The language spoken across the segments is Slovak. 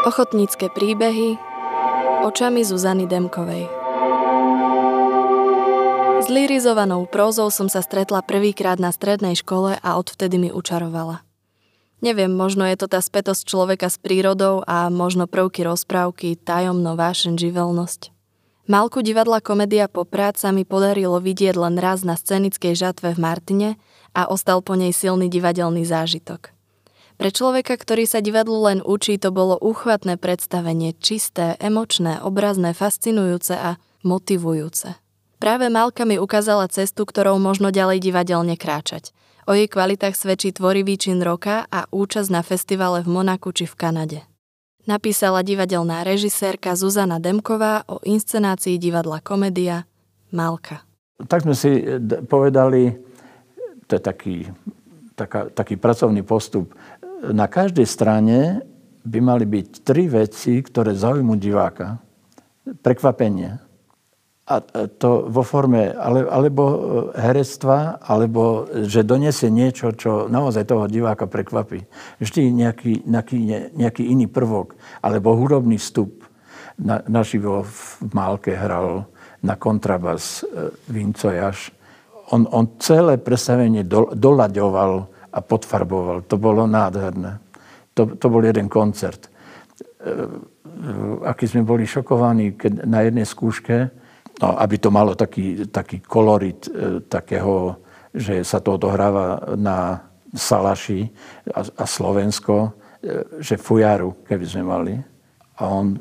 Ochotnícke príbehy očami Zuzany Demkovej. S lyrizovanou prózou som sa stretla prvýkrát na strednej škole a odvtedy mi učarovala. Neviem, možno je to tá spätosť človeka s prírodou a možno prvky rozprávky, tajomno vášen, živelnosť. Malku divadla Komedia Poprad sa mi podarilo vidieť len raz na scenickej žatve v Martine a ostal po nej silný divadelný zážitok. Pre človeka, ktorý sa divadlu len učí, to bolo úchvatné predstavenie, čisté, emočné, obrazné, fascinujúce a motivujúce. Práve Malka mi ukázala cestu, ktorou možno ďalej divadelne kráčať. O jej kvalitách svedčí tvorivý čin roka a účasť na festivale v Monaku či v Kanade. Napísala divadelná režisérka Zuzana Demková o inscenácii divadla Komedia Malka. Tak sme si povedali, to je taký pracovný postup. Na každej strane by mali byť tri veci, ktoré zaujmú diváka. Prekvapenie. A to vo forme alebo herectva, alebo že donesie niečo, čo naozaj toho diváka prekvapí. Vždy nejaký iný prvok. Alebo hudobný vstup. Naživo v Malke hral na kontrabas Vincojaš. On celé predstavenie doľaďoval a podfarboval. To bolo nádherné. To bol jeden koncert. Aký sme boli šokovaní, keď na jednej skúške, no, aby to malo taký kolorit takého, že sa to odohráva na Salaši a Slovensko, že fujaru, keby sme mali. A on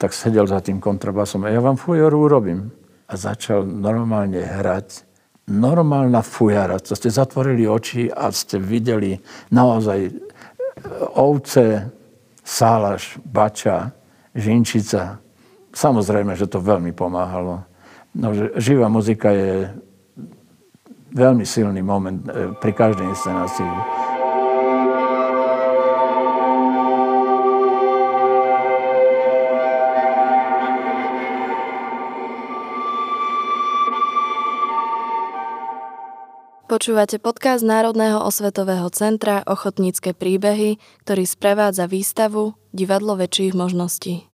tak sedel za tým kontrabasom a ja vám fujaru urobím. A začal normálne hrať. Normálna fujara, to ste zatvorili oči a ste videli naozaj ovce, Salaš, Bača, Žinčica. Samozrejme, že to veľmi pomáhalo. No, živá muzika je veľmi silný moment pri každej inscenácii. Počúvate podcast Národného osvetového centra Ochotnícke príbehy, ktorý sprevádza výstavu Divadlo väčších možností.